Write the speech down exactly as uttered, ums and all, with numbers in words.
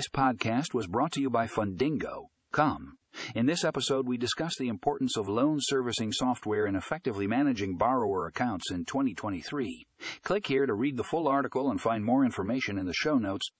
This podcast was brought to you by Fundingo. Come. In this episode, we discuss the importance of loan servicing software in effectively managing borrower accounts in twenty twenty-three. Click here to read the full article and find more information in the show notes